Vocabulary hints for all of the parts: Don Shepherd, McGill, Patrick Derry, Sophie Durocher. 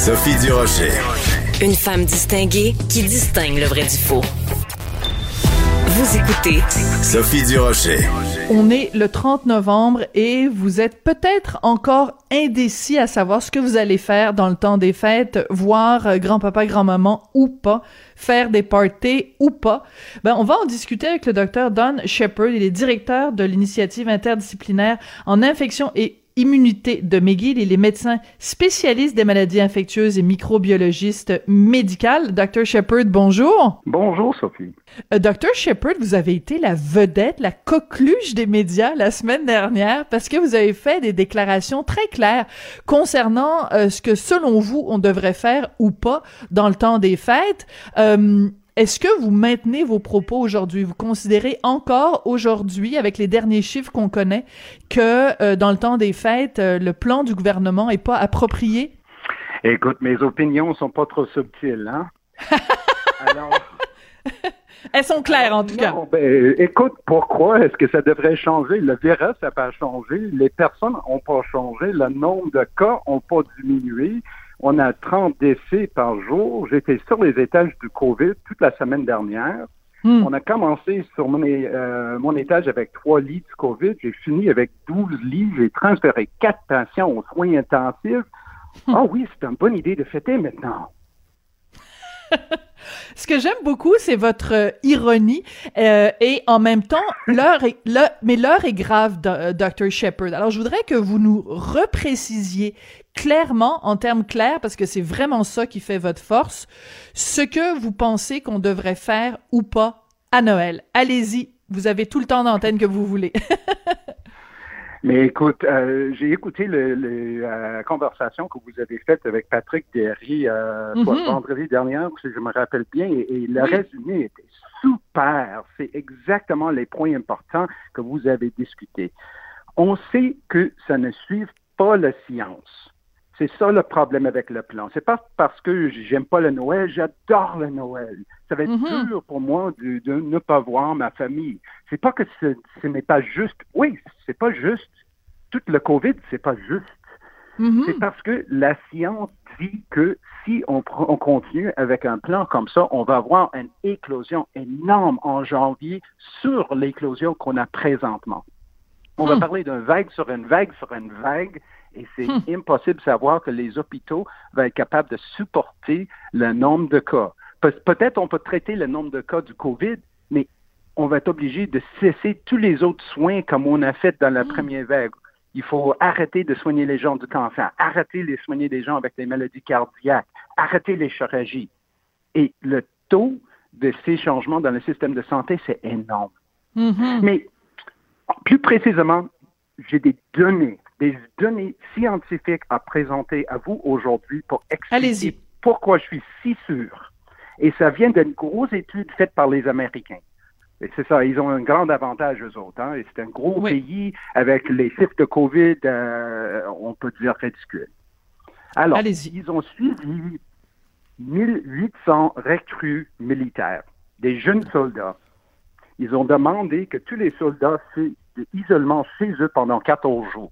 Sophie Durocher. Une femme distinguée qui distingue le vrai du faux. Vous écoutez Sophie Durocher. On est le 30 novembre et vous êtes peut-être encore indécis à savoir ce que vous allez faire dans le temps des fêtes, voir grand-papa, grand-maman ou pas, faire des parties ou pas. Ben, on va en discuter avec le docteur Don Shepherd. Il est directeur de l'initiative interdisciplinaire en infection et immunité de McGill. Il est médecin spécialiste des maladies infectieuses et microbiologiste médical. Dr Shepherd, bonjour. Bonjour, Sophie. Dr Shepherd, vous avez été la vedette, la coqueluche des médias la semaine dernière parce que vous avez fait des déclarations très claires concernant ce que, selon vous, on devrait faire ou pas dans le temps des fêtes. Est-ce que vous maintenez vos propos aujourd'hui? Vous considérez encore aujourd'hui, avec les derniers chiffres qu'on connaît, que dans le temps des fêtes, le plan du gouvernement n'est pas approprié? Écoute, mes opinions sont pas trop subtiles, hein? Alors... Elles sont claires, en tout cas. Non, ben, écoute, pourquoi est-ce que ça devrait changer? Le virus n'a pas changé, les personnes n'ont pas changé, le nombre de cas n'a pas diminué. On a 30 décès par jour. J'étais sur les étages du COVID toute la semaine dernière. On a commencé sur mon étage avec 3 lits du COVID. J'ai fini avec 12 lits. J'ai transféré 4 patients aux soins intensifs. Ah oui, c'est une bonne idée de fêter maintenant. Ce que j'aime beaucoup, c'est votre ironie et en même temps, l'heure est grave, Dr Shepherd. Alors, je voudrais que vous nous reprécisiez clairement, en termes clairs, parce que c'est vraiment ça qui fait votre force, ce que vous pensez qu'on devrait faire ou pas à Noël. Allez-y, vous avez tout le temps d'antenne que vous voulez. Mais écoute, j'ai écouté la conversation que vous avez faite avec Patrick Derry vendredi dernier, si je me rappelle bien, et le résumé était super. C'est exactement les points importants que vous avez discutés. On sait que ça ne suit pas la science. C'est ça le problème avec le plan. C'est pas parce que j'aime pas le Noël, j'adore le Noël. Ça va être dur pour moi de ne pas voir ma famille. C'est pas que ce n'est pas juste. Oui, c'est pas juste. Tout le COVID, c'est pas juste. C'est parce que la science dit que si on continue avec un plan comme ça, on va avoir une éclosion énorme en janvier sur l'éclosion qu'on a présentement. On va parler d'une vague sur une vague sur une vague. Et c'est impossible de savoir que les hôpitaux vont être capables de supporter le nombre de cas. Peut-être on peut traiter le nombre de cas du COVID, mais on va être obligé de cesser tous les autres soins comme on a fait dans la première vague. Il faut arrêter de soigner les gens du cancer, arrêter de soigner les gens avec des maladies cardiaques, arrêter les chirurgies. Et le taux de ces changements dans le système de santé, c'est énorme. Mais plus précisément, j'ai des données scientifiques à présenter à vous aujourd'hui pour expliquer pourquoi je suis si sûr. Et ça vient d'une grosse étude faite par les Américains. Et c'est ça, ils ont un grand avantage, eux autres. Hein? Et c'est un gros pays avec les chiffres de COVID, on peut dire ridicule. Alors, ils ont suivi 1800 recrues militaires, des jeunes soldats. Ils ont demandé que tous les soldats fassent de l'isolement chez eux pendant 14 jours.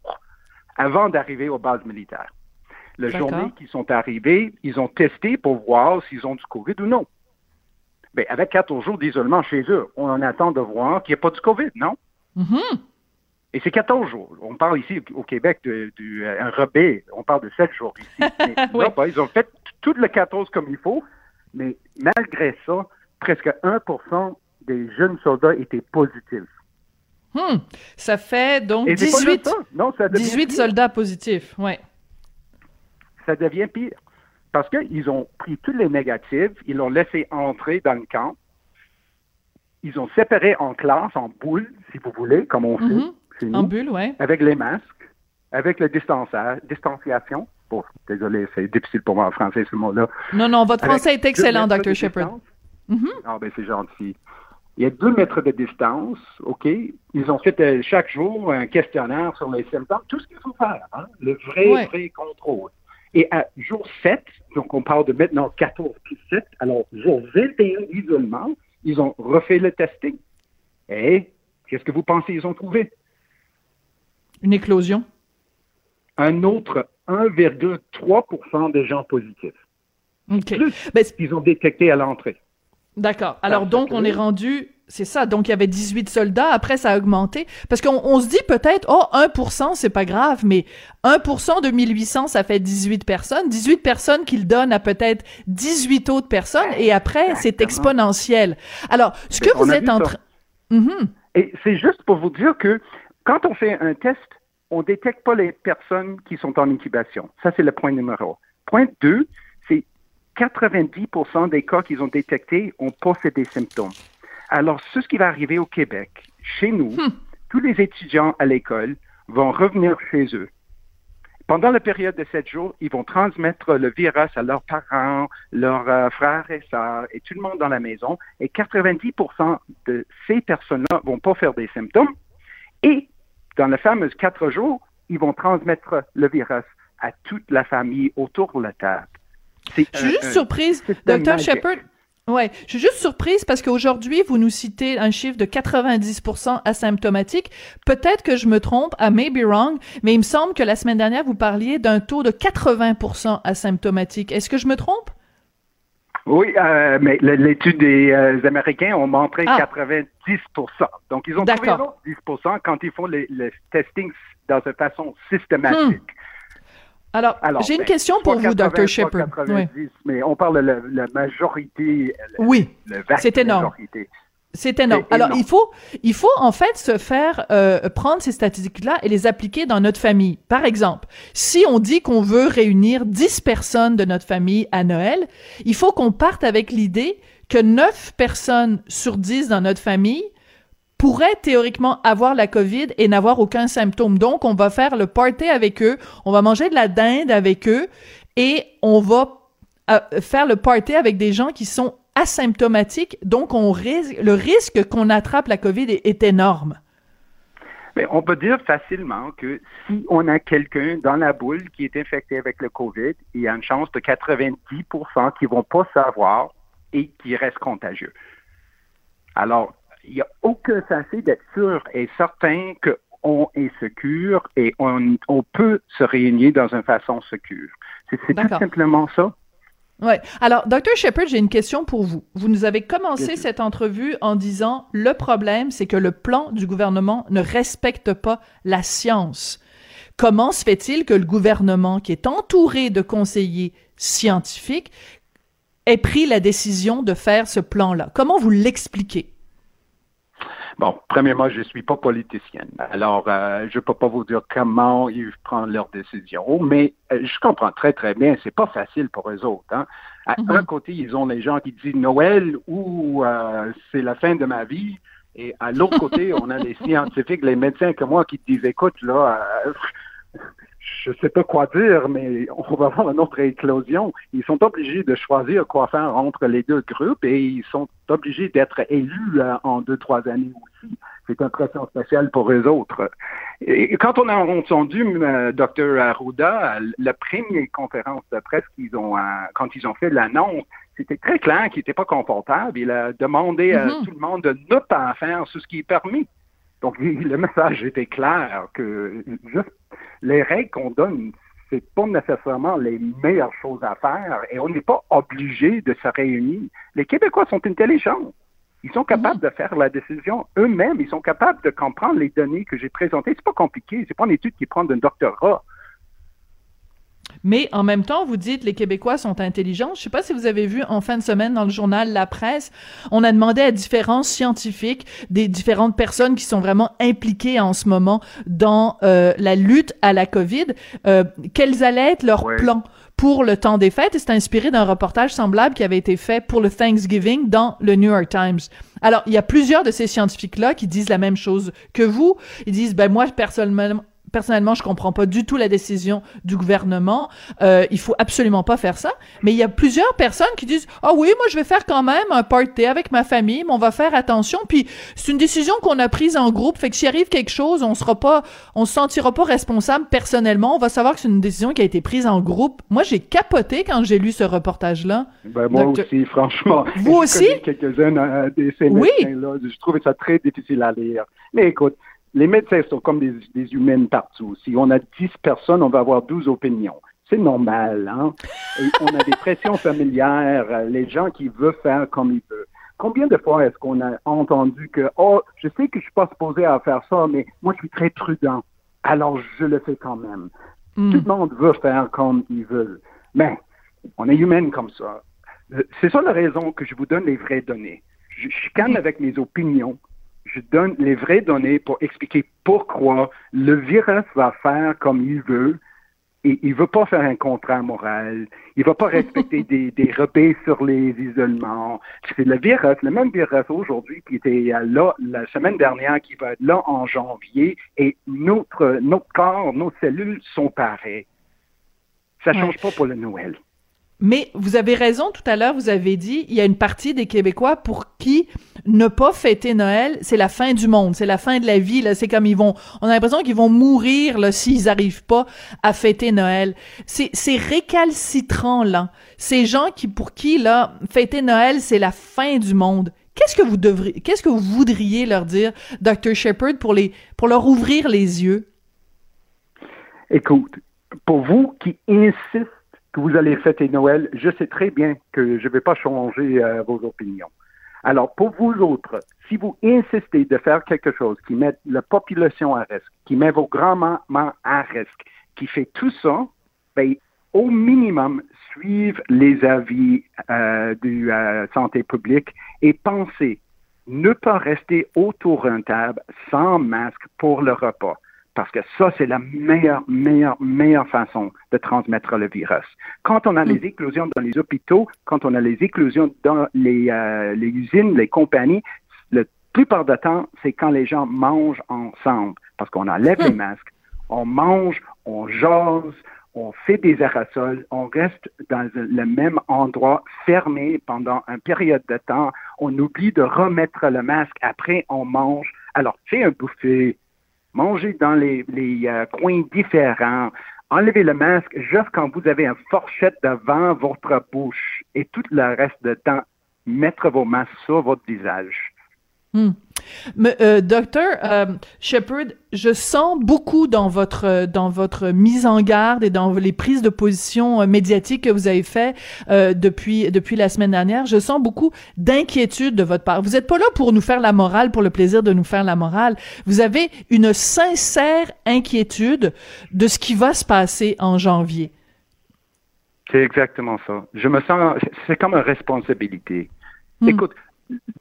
Avant d'arriver aux bases militaires. La journée qu'ils sont arrivés, ils ont testé pour voir s'ils ont du COVID ou non. Ben, avec 14 jours d'isolement chez eux, on en attend de voir qu'il n'y a pas du COVID, non? Et c'est 14 jours. On parle ici au Québec d'un rebais. On parle de 7 jours ici. Mais là, ben, ils ont fait tout le 14 comme il faut, mais malgré ça, presque 1% des jeunes soldats étaient positifs. Ça fait donc 18 soldats positifs, oui. Ça devient pire, parce qu'ils ont pris tous les négatifs, ils l'ont laissé entrer dans le camp, ils ont séparé en classe, en boule, si vous voulez, comme on fait, en bulle, avec les masques, avec la distanciation. Bon, désolé, c'est difficile pour moi en français, ce mot-là. Non, votre français est excellent, Dr Shepherd. Ah, ben c'est gentil. Il y a 2 mètres de distance, OK? Ils ont fait chaque jour un questionnaire sur les symptômes, tout ce qu'il faut faire, hein? Le vrai contrôle. Et à jour 7, donc on parle de maintenant 14 plus 7, alors jour 21 d'isolement, ils ont refait le testing. Et qu'est-ce que vous pensez qu'ils ont trouvé? Une éclosion. un autre 1,3% de gens positifs. Okay. Plus qu'ils ont détecté à l'entrée. D'accord. Alors donc, on est rendu... C'est ça. Donc, il y avait 18 soldats. Après, ça a augmenté. Parce qu'on se dit peut-être, 1%, c'est pas grave, mais 1% de 1800, ça fait 18 personnes. 18 personnes qu'il donne à peut-être 18 autres personnes. Et après, c'est exponentiel. Alors, ce que vous êtes en train... Mm-hmm. Et c'est juste pour vous dire que quand on fait un test, on détecte pas les personnes qui sont en incubation. Ça, c'est le point numéro 1. Point 2, c'est 90% des cas qu'ils ont détectés ont possédé des symptômes. Alors, c'est ce qui va arriver au Québec. Chez nous, tous les étudiants à l'école vont revenir chez eux. Pendant la période de 7 jours, ils vont transmettre le virus à leurs parents, leurs frères et sœurs et tout le monde dans la maison. Et 90% de ces personnes-là vont pas faire des symptômes. Et dans les fameuses 4 jours, ils vont transmettre le virus à toute la famille autour de la table. Je suis juste surprise, Dr. Shepherd. Ouais, je suis juste surprise parce qu'aujourd'hui, vous nous citez un chiffre de 90% asymptomatiques. Peut-être que je me trompe, I may be wrong, mais il me semble que la semaine dernière, vous parliez d'un taux de 80% asymptomatiques. Est-ce que je me trompe? Oui, mais l'étude des Américains ont montré 90%. Donc, ils ont trouvé l'autre 10% quand ils font le testing dans une façon systématique. Alors, j'ai une question pour vous, Dr. Shepherd. Oui. Mais on parle de la majorité. Le vaste majorité. C'est énorme. Alors, il faut en fait se faire prendre ces statistiques-là et les appliquer dans notre famille. Par exemple, si on dit qu'on veut réunir 10 personnes de notre famille à Noël, il faut qu'on parte avec l'idée que 9 personnes sur 10 dans notre famille pourraient théoriquement avoir la COVID et n'avoir aucun symptôme. Donc, on va faire le party avec eux, on va manger de la dinde avec eux et on va faire le party avec des gens qui sont asymptomatiques. Donc, le risque qu'on attrape la COVID est énorme. Mais on peut dire facilement que si on a quelqu'un dans la boule qui est infecté avec le COVID, il y a une chance de 90% qui vont pas savoir et qui restent contagieux. Alors, il n'y a aucun sachet d'être sûr et certain qu'on est secure et on peut se réunir dans une façon secure. C'est tout simplement ça. Ouais. Alors, Dr. Shepherd, j'ai une question pour vous. Vous nous avez commencé cette entrevue en disant « Le problème, c'est que le plan du gouvernement ne respecte pas la science ». Comment se fait-il que le gouvernement, qui est entouré de conseillers scientifiques, ait pris la décision de faire ce plan-là? Comment vous l'expliquez? Bon, premièrement, je suis pas politicienne. Alors, je peux pas vous dire comment ils prennent leurs décisions, mais je comprends très, très bien. C'est pas facile pour eux autres, hein. À un côté, ils ont les gens qui disent Noël ou c'est la fin de ma vie. Et à l'autre côté, on a les scientifiques, les médecins comme moi qui disent, écoute, là, je sais pas quoi dire, mais on va avoir une autre éclosion. Ils sont obligés de choisir quoi faire entre les deux groupes et ils sont obligés d'être élus en 2-3 années aussi. C'est une pression spéciale pour eux autres. Et quand on a entendu Dr. Arruda, la première conférence de presse qu'ils ont, quand ils ont fait l'annonce, c'était très clair qu'il n'était pas confortable. Il a demandé à tout le monde de ne pas faire ce qui est permis. Donc, le message était clair que juste les règles qu'on donne, c'est pas nécessairement les meilleures choses à faire et on n'est pas obligé de se réunir. Les Québécois sont intelligents. Ils sont capables de faire la décision eux-mêmes. Ils sont capables de comprendre les données que j'ai présentées. C'est pas compliqué. C'est pas une étude qui prend d'un doctorat. Mais en même temps, vous dites les Québécois sont intelligents. Je sais pas si vous avez vu en fin de semaine dans le journal La Presse, on a demandé à différents scientifiques, des différentes personnes qui sont vraiment impliquées en ce moment dans la lutte à la COVID, quels allaient être leurs plans pour le temps des fêtes. Et c'est inspiré d'un reportage semblable qui avait été fait pour le Thanksgiving dans le New York Times. Alors, il y a plusieurs de ces scientifiques-là qui disent la même chose que vous. Ils disent, moi, personnellement, je comprends pas du tout la décision du gouvernement. Il faut absolument pas faire ça. Mais il y a plusieurs personnes qui disent « Ah oui, moi, je vais faire quand même un party avec ma famille, mais on va faire attention. » Puis c'est une décision qu'on a prise en groupe. Fait que s'il arrive quelque chose, on se sentira pas responsable personnellement. On va savoir que c'est une décision qui a été prise en groupe. Moi, j'ai capoté quand j'ai lu ce reportage-là. Moi aussi, franchement. Vous aussi? Je connais quelques-uns de ces médecins-là. Je trouve ça très difficile à lire. Mais écoute, Les médecins sont comme des humaines partout. Si on a 10 personnes, on va avoir 12 opinions. C'est normal, hein? Et on a des pressions familières, les gens qui veulent faire comme ils veulent. Combien de fois est-ce qu'on a entendu que « Oh, je sais que je suis pas supposé à faire ça, mais moi, je suis très prudent. Alors, je le fais quand même. Mm. » Tout le monde veut faire comme ils veulent. Mais on est humaine comme ça. C'est ça la raison que je vous donne les vraies données. Je chicane avec mes opinions. Je donne les vraies données pour expliquer pourquoi le virus va faire comme il veut et il ne veut pas faire un contrat moral. Il ne va pas respecter des rebais sur les isolements. C'est le virus, le même virus aujourd'hui qui était là la semaine dernière, qui va être là en janvier et notre corps, nos cellules sont pareilles. Ça ne change pas pour le Noël. Mais vous avez raison, tout à l'heure, vous avez dit, il y a une partie des Québécois pour qui ne pas fêter Noël, c'est la fin du monde, c'est la fin de la vie, là, c'est comme on a l'impression qu'ils vont mourir, là, s'ils arrivent pas à fêter Noël. C'est récalcitrant, là. Ces gens pour qui, là, fêter Noël, c'est la fin du monde. Qu'est-ce que vous voudriez leur dire, Dr. Shepherd, pour leur ouvrir les yeux? Écoute, pour vous qui insistez que vous allez fêter Noël, je sais très bien que je ne vais pas changer vos opinions. Alors, pour vous autres, si vous insistez de faire quelque chose qui met la population à risque, qui met vos grands-mamans à risque, qui fait tout ça, ben, au minimum, suivez les avis de santé publique et pensez, ne pas rester autour d'une table sans masque pour le repas. Parce que ça, c'est la meilleure façon de transmettre le virus. Quand on a les éclosions dans les hôpitaux, quand on a les éclosions dans les usines, les compagnies, la plupart du temps, c'est quand les gens mangent ensemble. Parce qu'on enlève les masques, on mange, on jase, on fait des aérosols, on reste dans le même endroit fermé pendant une période de temps, on oublie de remettre le masque, après on mange. Alors, c'est un buffet. Manger dans les coins différents, enlevez le masque juste quand vous avez une fourchette devant votre bouche et tout le reste du temps, mettre vos masques sur votre visage. Mmh. Docteur Shepherd, je sens beaucoup dans votre mise en garde et dans les prises de position médiatiques que vous avez faites depuis la semaine dernière. Je sens beaucoup d'inquiétude de votre part. Vous n'êtes pas là pour nous faire la morale, pour le plaisir de nous faire la morale. Vous avez une sincère inquiétude de ce qui va se passer en janvier. C'est exactement ça. Je me sens, c'est comme une responsabilité. Mmh. Écoute,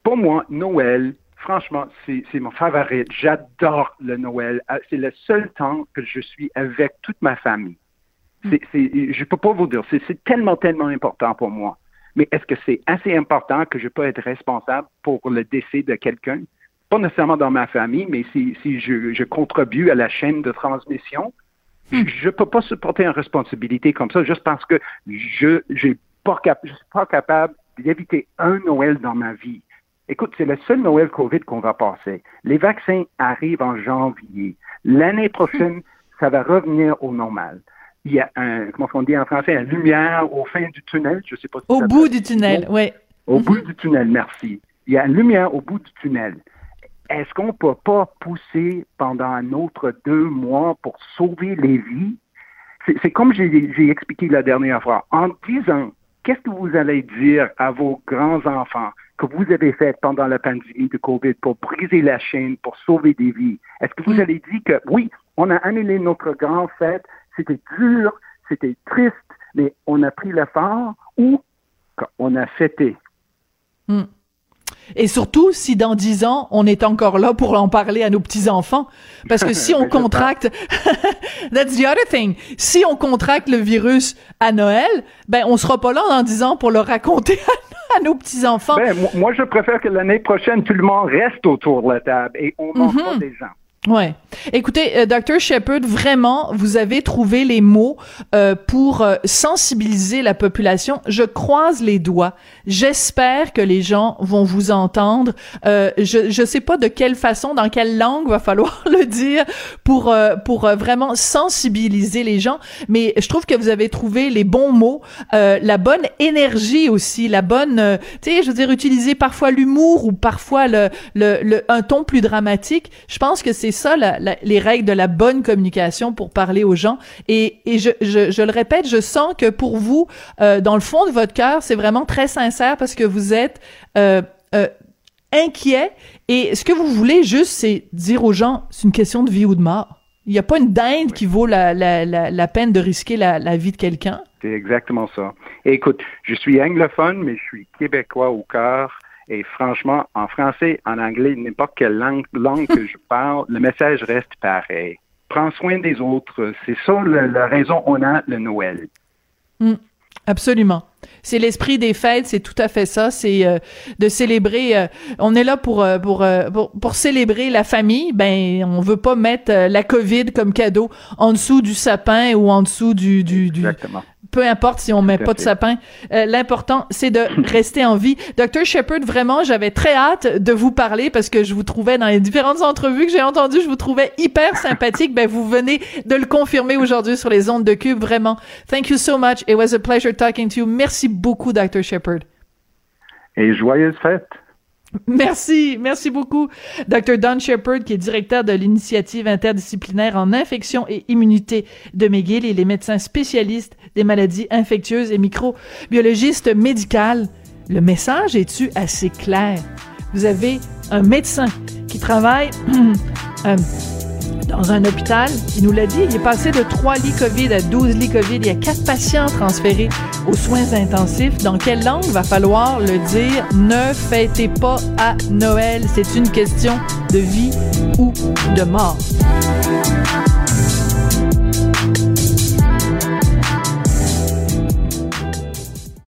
pour moi, Noël, franchement, c'est mon favori. J'adore le Noël. C'est le seul temps que je suis avec toute ma famille. Je peux pas vous dire. C'est tellement important pour moi. Mais est-ce que c'est assez important que je peux être responsable pour le décès de quelqu'un? Pas nécessairement dans ma famille, mais si je contribue à la chaîne de transmission, je peux pas supporter une responsabilité comme ça juste parce que je suis pas capable d'éviter un Noël dans ma vie. Écoute, c'est le seul Noël COVID qu'on va passer. Les vaccins arrivent en janvier. L'année prochaine, ça va revenir au normal. Il y a comment on dit en français, une lumière au fin du tunnel. Je sais pas. Si au bout du tunnel, oui. Au bout du tunnel, merci. Il y a une lumière au bout du tunnel. Est-ce qu'on ne peut pas pousser pendant un autre 2 mois pour sauver les vies? C'est comme j'ai expliqué la dernière fois. En 10 ans, qu'est-ce que vous allez dire à vos grands-enfants que vous avez fait pendant la pandémie de COVID pour briser la chaîne, pour sauver des vies? Est-ce que vous allez dire que, oui, on a annulé notre grande fête, c'était dur, c'était triste, mais on a pris l'effort ou on a fêté? Mm. Et surtout, si dans 10 ans, on est encore là pour en parler à nos petits-enfants. Parce que si on contracte... That's the other thing. Si on contracte le virus à Noël, ben on sera pas là dans 10 ans pour le raconter à nos petits-enfants. Ben, moi, je préfère que l'année prochaine, tout le monde reste autour de la table et on mange pas des gens. Ouais. Écoutez, Dr. Shepherd, vraiment, vous avez trouvé les mots pour sensibiliser la population. Je croise les doigts. J'espère que les gens vont vous entendre. Je sais pas de quelle façon, dans quelle langue va falloir le dire pour vraiment sensibiliser les gens, mais je trouve que vous avez trouvé les bons mots, la bonne énergie aussi, la bonne tu sais, je veux dire, utiliser parfois l'humour ou parfois un ton plus dramatique. Je pense que c'est ça les règles de la bonne communication pour parler aux gens. Et je le répète, je sens que pour vous, dans le fond de votre cœur, c'est vraiment très sincère parce que vous êtes inquiet. Et ce que vous voulez juste, c'est dire aux gens, c'est une question de vie ou de mort. Il n'y a pas une dinde qui vaut la peine de risquer la vie de quelqu'un. C'est exactement ça. Et écoute, je suis anglophone, mais je suis québécois au cœur. Et franchement, en français, en anglais, n'importe quelle langue que je parle, le message reste pareil. Prends soin des autres. C'est ça la raison on a le Noël. Mm. Absolument. C'est l'esprit des fêtes, c'est tout à fait ça, c'est de célébrer on est là pour célébrer la famille, ben on veut pas mettre la COVID comme cadeau en dessous du sapin ou en dessous du Exactement. Peu importe si on met pas de sapin, l'important c'est de rester en vie. Dr Shepherd, vraiment j'avais très hâte de vous parler parce que je vous trouvais dans les différentes entrevues que j'ai entendues, je vous trouvais hyper sympathique. Ben vous venez de le confirmer aujourd'hui sur les ondes de Cube, vraiment. Thank you so much. It was a pleasure talking to you. Merci beaucoup, Dr Shepherd. Et joyeuses fêtes. Merci beaucoup. Dr Don Shepherd, qui est directeur de l'initiative interdisciplinaire en infection et immunité de McGill, et les médecins spécialistes des maladies infectieuses et microbiologistes médicales. Le message est-tu assez clair? Vous avez un médecin qui travaille dans un hôpital, il nous l'a dit, il est passé de 3 lits COVID à 12 lits COVID. Il y a 4 patients transférés aux soins intensifs. Dans quelle langue va falloir le dire? Ne fêtez pas à Noël. C'est une question de vie ou de mort.